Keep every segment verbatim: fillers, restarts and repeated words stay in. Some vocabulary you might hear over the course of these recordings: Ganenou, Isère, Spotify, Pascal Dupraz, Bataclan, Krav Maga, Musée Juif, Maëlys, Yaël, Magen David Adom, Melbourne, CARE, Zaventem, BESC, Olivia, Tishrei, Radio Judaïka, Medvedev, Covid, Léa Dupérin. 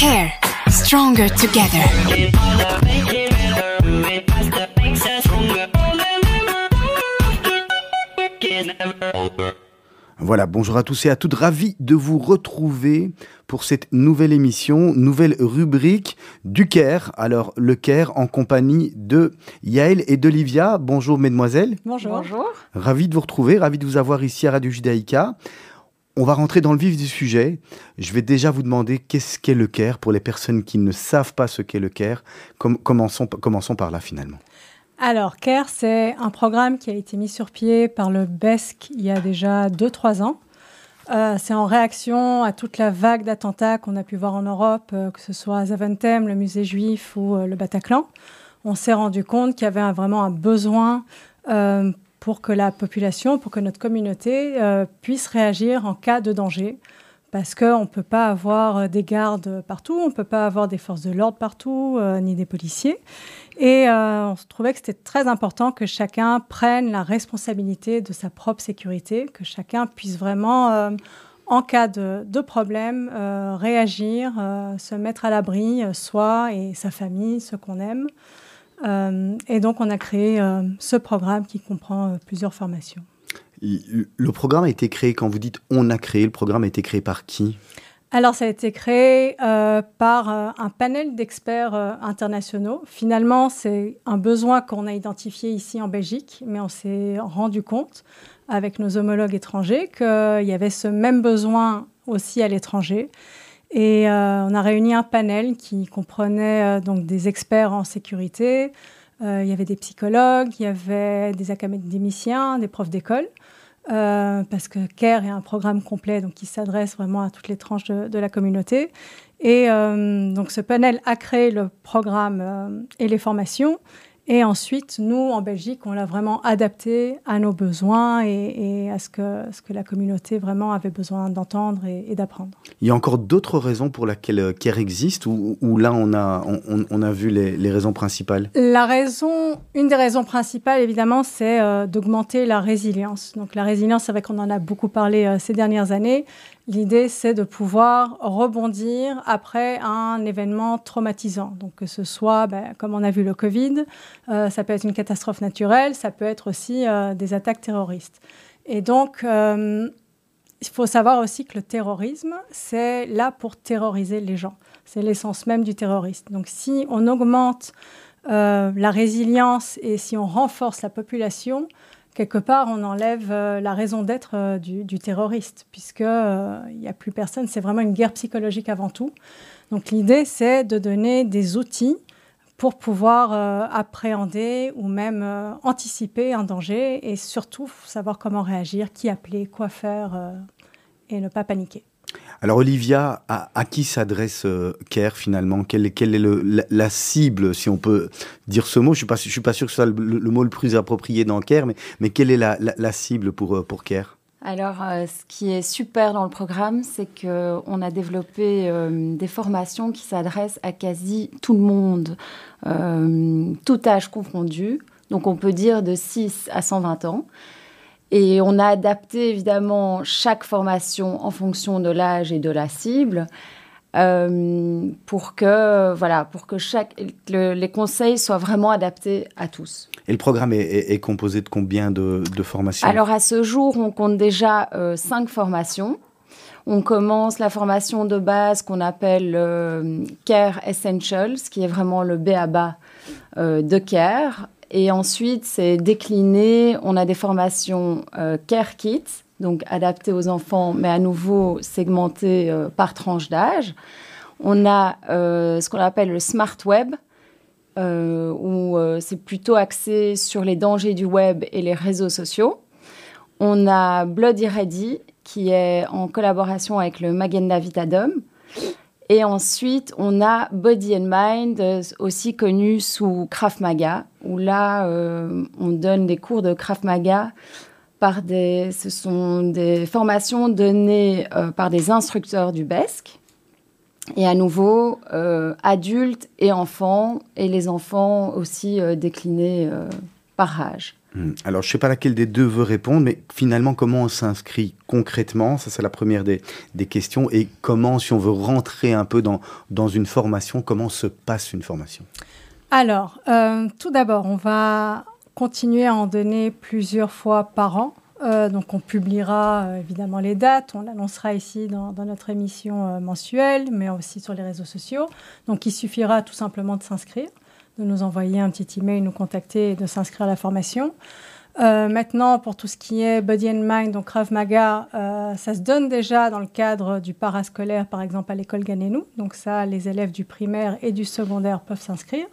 CARE. Stronger together. Voilà, bonjour à tous et à toutes, ravi de vous retrouver pour cette nouvelle émission, nouvelle rubrique du CARE. Alors, le CARE en compagnie de Yaël et d'Olivia. Bonjour mesdemoiselles. Bonjour. Bonjour. Ravi de vous retrouver, ravi de vous avoir ici à Radio Judaïka. On va rentrer dans le vif du sujet. Je vais déjà vous demander qu'est-ce qu'est le CARE pour les personnes qui ne savent pas ce qu'est le CARE. Com- commençons, commençons par là finalement. Alors, CARE, c'est un programme qui a été mis sur pied par le B E S C il y a déjà deux à trois ans. Euh, c'est en réaction à toute la vague d'attentats qu'on a pu voir en Europe, euh, que ce soit à Zaventem, le Musée Juif ou euh, le Bataclan. On s'est rendu compte qu'il y avait un, vraiment un besoin euh, pour que la population, pour que notre communauté euh, puisse réagir en cas de danger. Parce qu'on ne peut pas avoir des gardes partout, on ne peut pas avoir des forces de l'ordre partout, euh, ni des policiers. Et euh, on se trouvait que c'était très important que chacun prenne la responsabilité de sa propre sécurité, que chacun puisse vraiment, euh, en cas de, de problème, euh, réagir, euh, se mettre à l'abri, euh, soi et sa famille, ceux qu'on aime. Euh, et donc, on a créé euh, ce programme qui comprend euh, plusieurs formations. Le programme a été créé, quand vous dites « on a créé », le programme a été créé par qui ? Alors, ça a été créé euh, par euh, un panel d'experts euh, internationaux. Finalement, c'est un besoin qu'on a identifié ici en Belgique, mais on s'est rendu compte avec nos homologues étrangers qu'il euh, y avait ce même besoin aussi à l'étranger. Et euh, on a réuni un panel qui comprenait euh, donc des experts en sécurité. Euh, il y avait des psychologues, il y avait des académiciens, des profs d'école. Euh, parce que CARE est un programme complet donc qui s'adresse vraiment à toutes les tranches de, de la communauté. Et euh, donc ce panel a créé le programme euh, et les formations. Et ensuite, nous, en Belgique, on l'a vraiment adapté à nos besoins et, et à ce que, ce que la communauté vraiment avait besoin d'entendre et, et d'apprendre. Il y a encore d'autres raisons pour lesquelles CARE existe ou, ou là, on a, on, on a vu les, les raisons principales ? La raison, une des raisons principales, évidemment, c'est euh, d'augmenter la résilience. Donc la résilience, c'est vrai qu'on en a beaucoup parlé euh, ces dernières années. L'idée, c'est de pouvoir rebondir après un événement traumatisant. Donc, que ce soit, ben, comme on a vu le Covid, euh, ça peut être une catastrophe naturelle, ça peut être aussi euh, des attaques terroristes. Et donc, euh, il faut savoir aussi que le terrorisme, c'est là pour terroriser les gens. C'est l'essence même du terroriste. Donc, si on augmente euh, la résilience et si on renforce la population, quelque part, on enlève euh, la raison d'être euh, du, du terroriste, puisqu'il n'y a plus personne. C'est vraiment une guerre psychologique avant tout. Donc l'idée, c'est de donner des outils pour pouvoir euh, appréhender ou même euh, anticiper un danger et surtout savoir comment réagir, qui appeler, quoi faire euh, et ne pas paniquer. Alors Olivia, à, à qui s'adresse euh, CARE finalement ? Quelle, quelle est le, la, la cible, si on peut dire ce mot ? Je ne suis, suis pas sûr que ce soit le, le, le mot le plus approprié dans CARE, mais, mais quelle est la, la, la cible pour, pour CARE ? Alors, euh, ce qui est super dans le programme, c'est qu'on a développé euh, des formations qui s'adressent à quasi tout le monde, euh, tout âge confondu. Donc on peut dire de six à cent vingt ans. Et on a adapté, évidemment, chaque formation en fonction de l'âge et de la cible euh, pour que, voilà, pour que chaque, le, les conseils soient vraiment adaptés à tous. Et le programme est, est, est composé de combien de, de formations ? Alors, à ce jour, on compte déjà euh, cinq formations. On commence la formation de base qu'on appelle euh, CARE Essentials, qui est vraiment le B A B A euh, de CARE. Et ensuite, c'est décliné. On a des formations euh, Care Kit, donc adaptées aux enfants, mais à nouveau segmentées euh, par tranche d'âge. On a euh, ce qu'on appelle le Smart Web, euh, où euh, c'est plutôt axé sur les dangers du web et les réseaux sociaux. On a Bloody Ready, qui est en collaboration avec le Magen David Adom. Et ensuite, on a Body and Mind, aussi connu sous Krav Maga, où là, euh, on donne des cours de Krav Maga par des... Ce sont des formations données euh, par des instructeurs du B E S C. Et à nouveau, euh, adultes et enfants, et les enfants aussi euh, déclinés euh, par âge. Alors, je ne sais pas laquelle des deux veut répondre, mais finalement, comment on s'inscrit concrètement? Ça, c'est la première des, des questions. Et comment, si on veut rentrer un peu dans, dans une formation, comment se passe une formation? Alors, euh, tout d'abord, on va continuer à en donner plusieurs fois par an. Euh, donc, on publiera euh, évidemment les dates. On l'annoncera ici dans, dans notre émission euh, mensuelle, mais aussi sur les réseaux sociaux. Donc, il suffira tout simplement de s'inscrire, de nous envoyer un petit email, nous contacter et de s'inscrire à la formation. Euh, maintenant, pour tout ce qui est Body and Mind, donc Krav Maga, euh, ça se donne déjà dans le cadre du parascolaire, par exemple à l'école Ganenou. Donc ça, les élèves du primaire et du secondaire peuvent s'inscrire.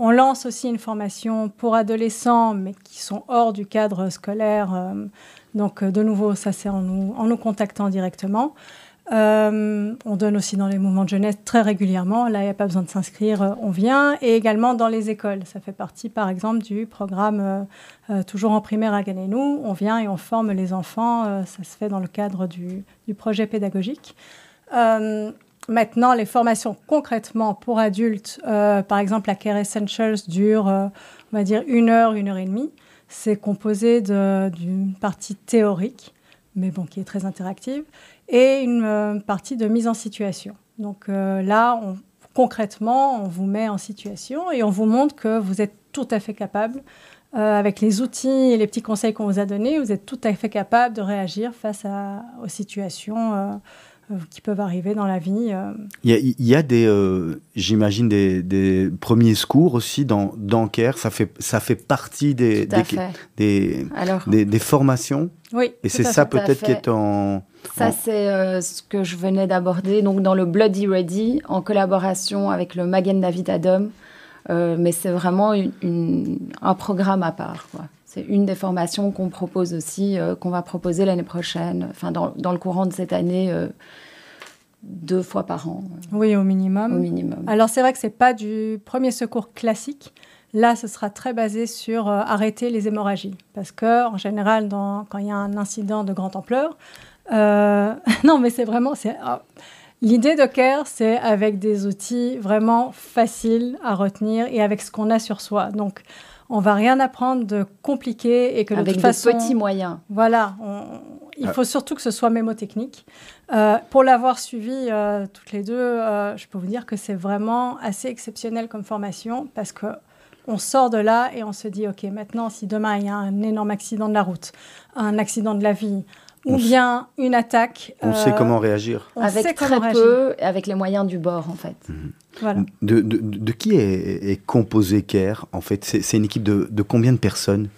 On lance aussi une formation pour adolescents, mais qui sont hors du cadre scolaire. Euh, donc de nouveau, ça c'est en nous, en nous contactant directement. Euh, on donne aussi dans les mouvements de jeunesse très régulièrement. Là, il n'y a pas besoin de s'inscrire, on vient. Et également dans les écoles. Ça fait partie, par exemple, du programme euh, euh, toujours en primaire à Ganenou. On vient et on forme les enfants. Euh, ça se fait dans le cadre du, du projet pédagogique. Euh, maintenant, les formations concrètement pour adultes, euh, par exemple, la CARE Essentials dure, euh, on va dire, une heure, une heure et demie. C'est composé de, d'une partie théorique, mais bon, qui est très interactive, et une euh, partie de mise en situation. Donc euh, là, on, concrètement, on vous met en situation et on vous montre que vous êtes tout à fait capable, euh, avec les outils et les petits conseils qu'on vous a donnés, vous êtes tout à fait capable de réagir face à, aux situations euh, euh, qui peuvent arriver dans la vie. Euh. Il y a, il y a des, euh, j'imagine, des, des premiers secours aussi dans, dans CARE. Ça fait, ça fait partie des, des, fait. Des, Alors, des, des formations. Oui, et c'est ça peut-être qui est en... Ça, en... c'est euh, ce que je venais d'aborder donc, dans le Bloody Ready, en collaboration avec le Magen David Adom. Euh, mais c'est vraiment une, une, un programme à part, quoi. C'est une des formations qu'on propose aussi, euh, qu'on va proposer l'année prochaine, enfin, dans, dans le courant de cette année, euh, deux fois par an. Euh, oui, au minimum. Au minimum. Alors, c'est vrai que ce n'est pas du premier secours classique. Là, ce sera très basé sur euh, arrêter les hémorragies. Parce qu'en général, dans, quand il y a un incident de grande ampleur... Euh, non, mais c'est vraiment... C'est, euh, l'idée de CARE, c'est avec des outils vraiment faciles à retenir et avec ce qu'on a sur soi. Donc, on ne va rien apprendre de compliqué et que de avec toute façon... Avec de petits moyens. Voilà. On, il ah. faut surtout que ce soit mémotechnique. Euh, pour l'avoir suivi euh, toutes les deux, euh, je peux vous dire que c'est vraiment assez exceptionnel comme formation parce que on sort de là et on se dit, OK, maintenant, si demain, il y a un énorme accident de la route, un accident de la vie, ou on bien une attaque... On euh, sait comment réagir. On avec sait très comment réagir. Peu, avec les moyens du bord, en fait. Mmh. Voilà. De, de, de qui est, est composé CARE, en fait? C'est, c'est une équipe de, de combien de personnes?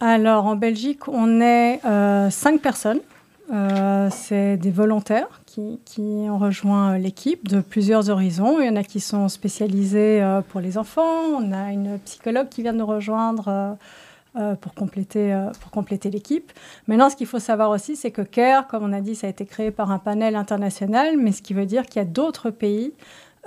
Alors, en Belgique, on est euh, cinq personnes. Euh, c'est des volontaires qui, qui ont rejoint l'équipe de plusieurs horizons. Il y en a qui sont spécialisés euh, pour les enfants. On a une psychologue qui vient de nous rejoindre euh, pour compléter, euh, pour compléter l'équipe. Maintenant, ce qu'il faut savoir aussi, c'est que CARE, comme on a dit, ça a été créé par un panel international, mais ce qui veut dire qu'il y a d'autres pays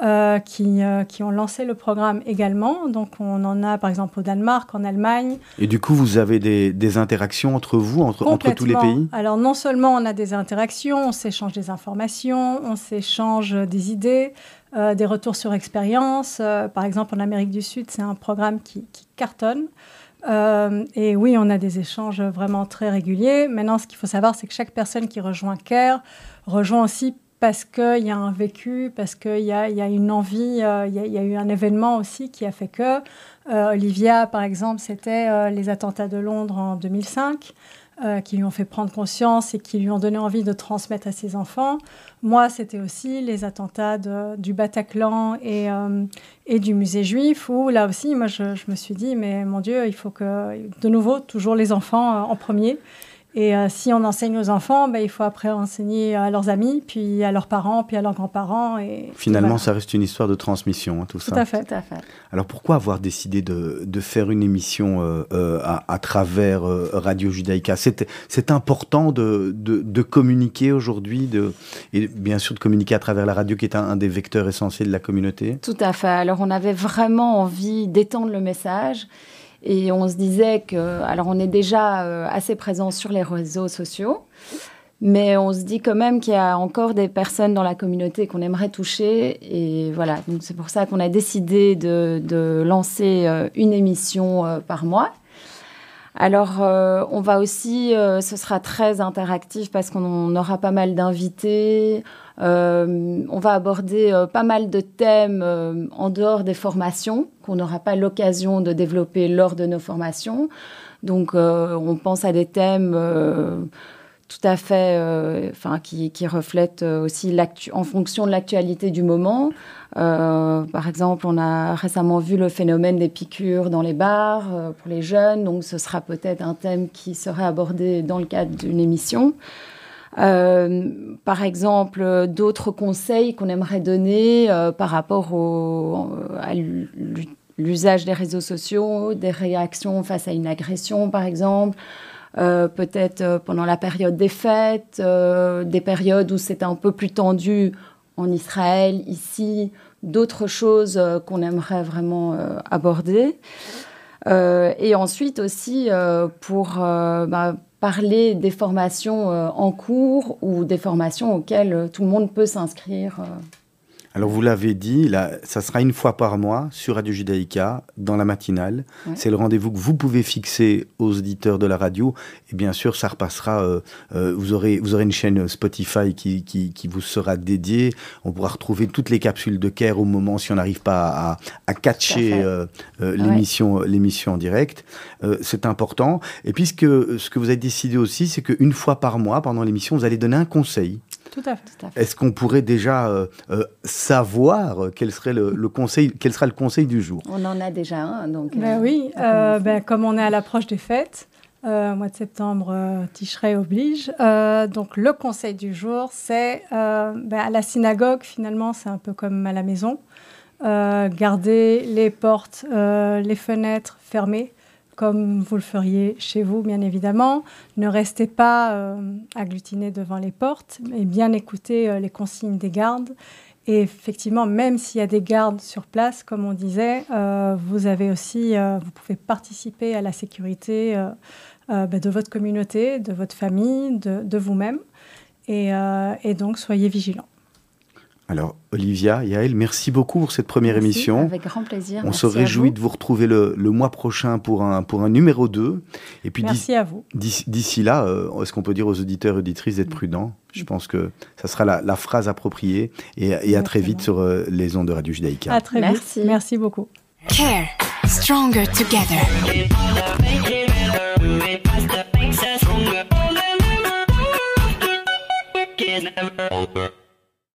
euh, qui, euh, qui ont lancé le programme également. Donc, on en a, par exemple, au Danemark, en Allemagne. Et du coup, vous avez des, des interactions entre vous, entre, entre tous les pays? Alors, non seulement on a des interactions, on s'échange des informations, on s'échange des idées, euh, des retours sur expérience. Euh, par exemple, en Amérique du Sud, c'est un programme qui, qui cartonne. Euh, et oui, on a des échanges vraiment très réguliers. Maintenant, ce qu'il faut savoir, c'est que chaque personne qui rejoint CARE rejoint aussi parce qu'il y a un vécu, parce qu'il y, y a une envie, il euh, y, y a eu un événement aussi qui a fait que... Euh, Olivia, par exemple, c'était euh, les attentats de Londres en deux mille cinq, euh, qui lui ont fait prendre conscience et qui lui ont donné envie de transmettre à ses enfants. Moi, c'était aussi les attentats de, du Bataclan et, euh, et du Musée Juif, où là aussi, moi, je, je me suis dit, mais mon Dieu, il faut que... De nouveau, toujours les enfants euh, en premier... Et euh, si on enseigne aux enfants, bah, il faut après enseigner à leurs amis, puis à leurs parents, puis à leurs grands-parents. Et, Finalement, et voilà. Ça reste une histoire de transmission, hein, tout, tout ça. À fait, tout à fait. Alors, pourquoi avoir décidé de, de faire une émission euh, euh, à, à travers euh, Radio Judaïka? C'est, c'est important de, de, de communiquer aujourd'hui, de, et bien sûr de communiquer à travers la radio, qui est un, un des vecteurs essentiels de la communauté. Tout à fait. Alors, on avait vraiment envie d'étendre le message. Et on se disait que... Alors, on est déjà assez présents sur les réseaux sociaux, mais on se dit quand même qu'il y a encore des personnes dans la communauté qu'on aimerait toucher. Et voilà, donc c'est pour ça qu'on a décidé de, de lancer une émission par mois. Alors, euh, on va aussi, euh, ce sera très interactif parce qu'on aura pas mal d'invités. Euh, on va aborder euh, pas mal de thèmes euh, en dehors des formations qu'on n'aura pas l'occasion de développer lors de nos formations. Donc, euh, on pense à des thèmes euh, tout à fait, euh, enfin, qui, qui reflètent aussi l'actu- en fonction de l'actualité du moment. Euh, par exemple, on a récemment vu le phénomène des piqûres dans les bars euh, pour les jeunes. Donc, ce sera peut-être un thème qui sera abordé dans le cadre d'une émission. Euh, par exemple, d'autres conseils qu'on aimerait donner euh, par rapport au, à l'usage des réseaux sociaux, des réactions face à une agression, par exemple. Euh, peut-être pendant la période des fêtes, euh, des périodes où c'était un peu plus tendu en Israël, ici, d'autres choses euh, qu'on aimerait vraiment euh, aborder. Euh, et ensuite aussi, euh, pour euh, bah, parler des formations euh, en cours ou des formations auxquelles euh, tout le monde peut s'inscrire. Euh. Alors, vous l'avez dit, là, ça sera une fois par mois sur Radio Judaïka, dans la matinale. Ouais. C'est le rendez-vous que vous pouvez fixer aux auditeurs de la radio. Et bien sûr, ça repassera. Euh, euh, vous, aurez, vous aurez une chaîne Spotify qui, qui, qui vous sera dédiée. On pourra retrouver toutes les capsules de CARE au moment, si on n'arrive pas à, à, à catcher euh, euh, l'émission, ouais. l'émission en direct. Euh, c'est important. Et puis, ce que, ce que vous avez décidé aussi, c'est qu'une fois par mois, pendant l'émission, vous allez donner un conseil. Tout à fait. Tout à fait. Est-ce qu'on pourrait déjà euh, euh, savoir quel, serait le, le conseil, quel sera le conseil du jour ? On en a déjà un. Donc, ben euh, oui, euh, ben, comme on est à l'approche des fêtes, euh, mois de septembre, euh, Tishrei oblige. Euh, donc le conseil du jour, c'est euh, ben, à la synagogue, finalement, c'est un peu comme à la maison. Euh, gardez les portes, euh, les fenêtres fermées, comme vous le feriez chez vous, bien évidemment. Ne restez pas euh, agglutinés devant les portes, mais bien écoutez euh, les consignes des gardes. Et effectivement, même s'il y a des gardes sur place, comme on disait, euh, vous avez aussi, euh, vous pouvez participer à la sécurité euh, euh, de votre communauté, de votre famille, de, de vous-même. Et, euh, et donc, soyez vigilants. Alors, Olivia, Yaël, merci beaucoup pour cette première merci, émission. Avec grand plaisir. On merci se réjouit de vous retrouver le, le mois prochain pour un, pour un numéro deux. Et puis, merci à vous. D'ici, d'ici là, euh, est-ce qu'on peut dire aux auditeurs et auditrices d'être prudents ? Je pense que ça sera la, la phrase appropriée. Et, et à très vite sur euh, les ondes de Radio Judaïka. À très merci. vite. Merci beaucoup. Care. Stronger together.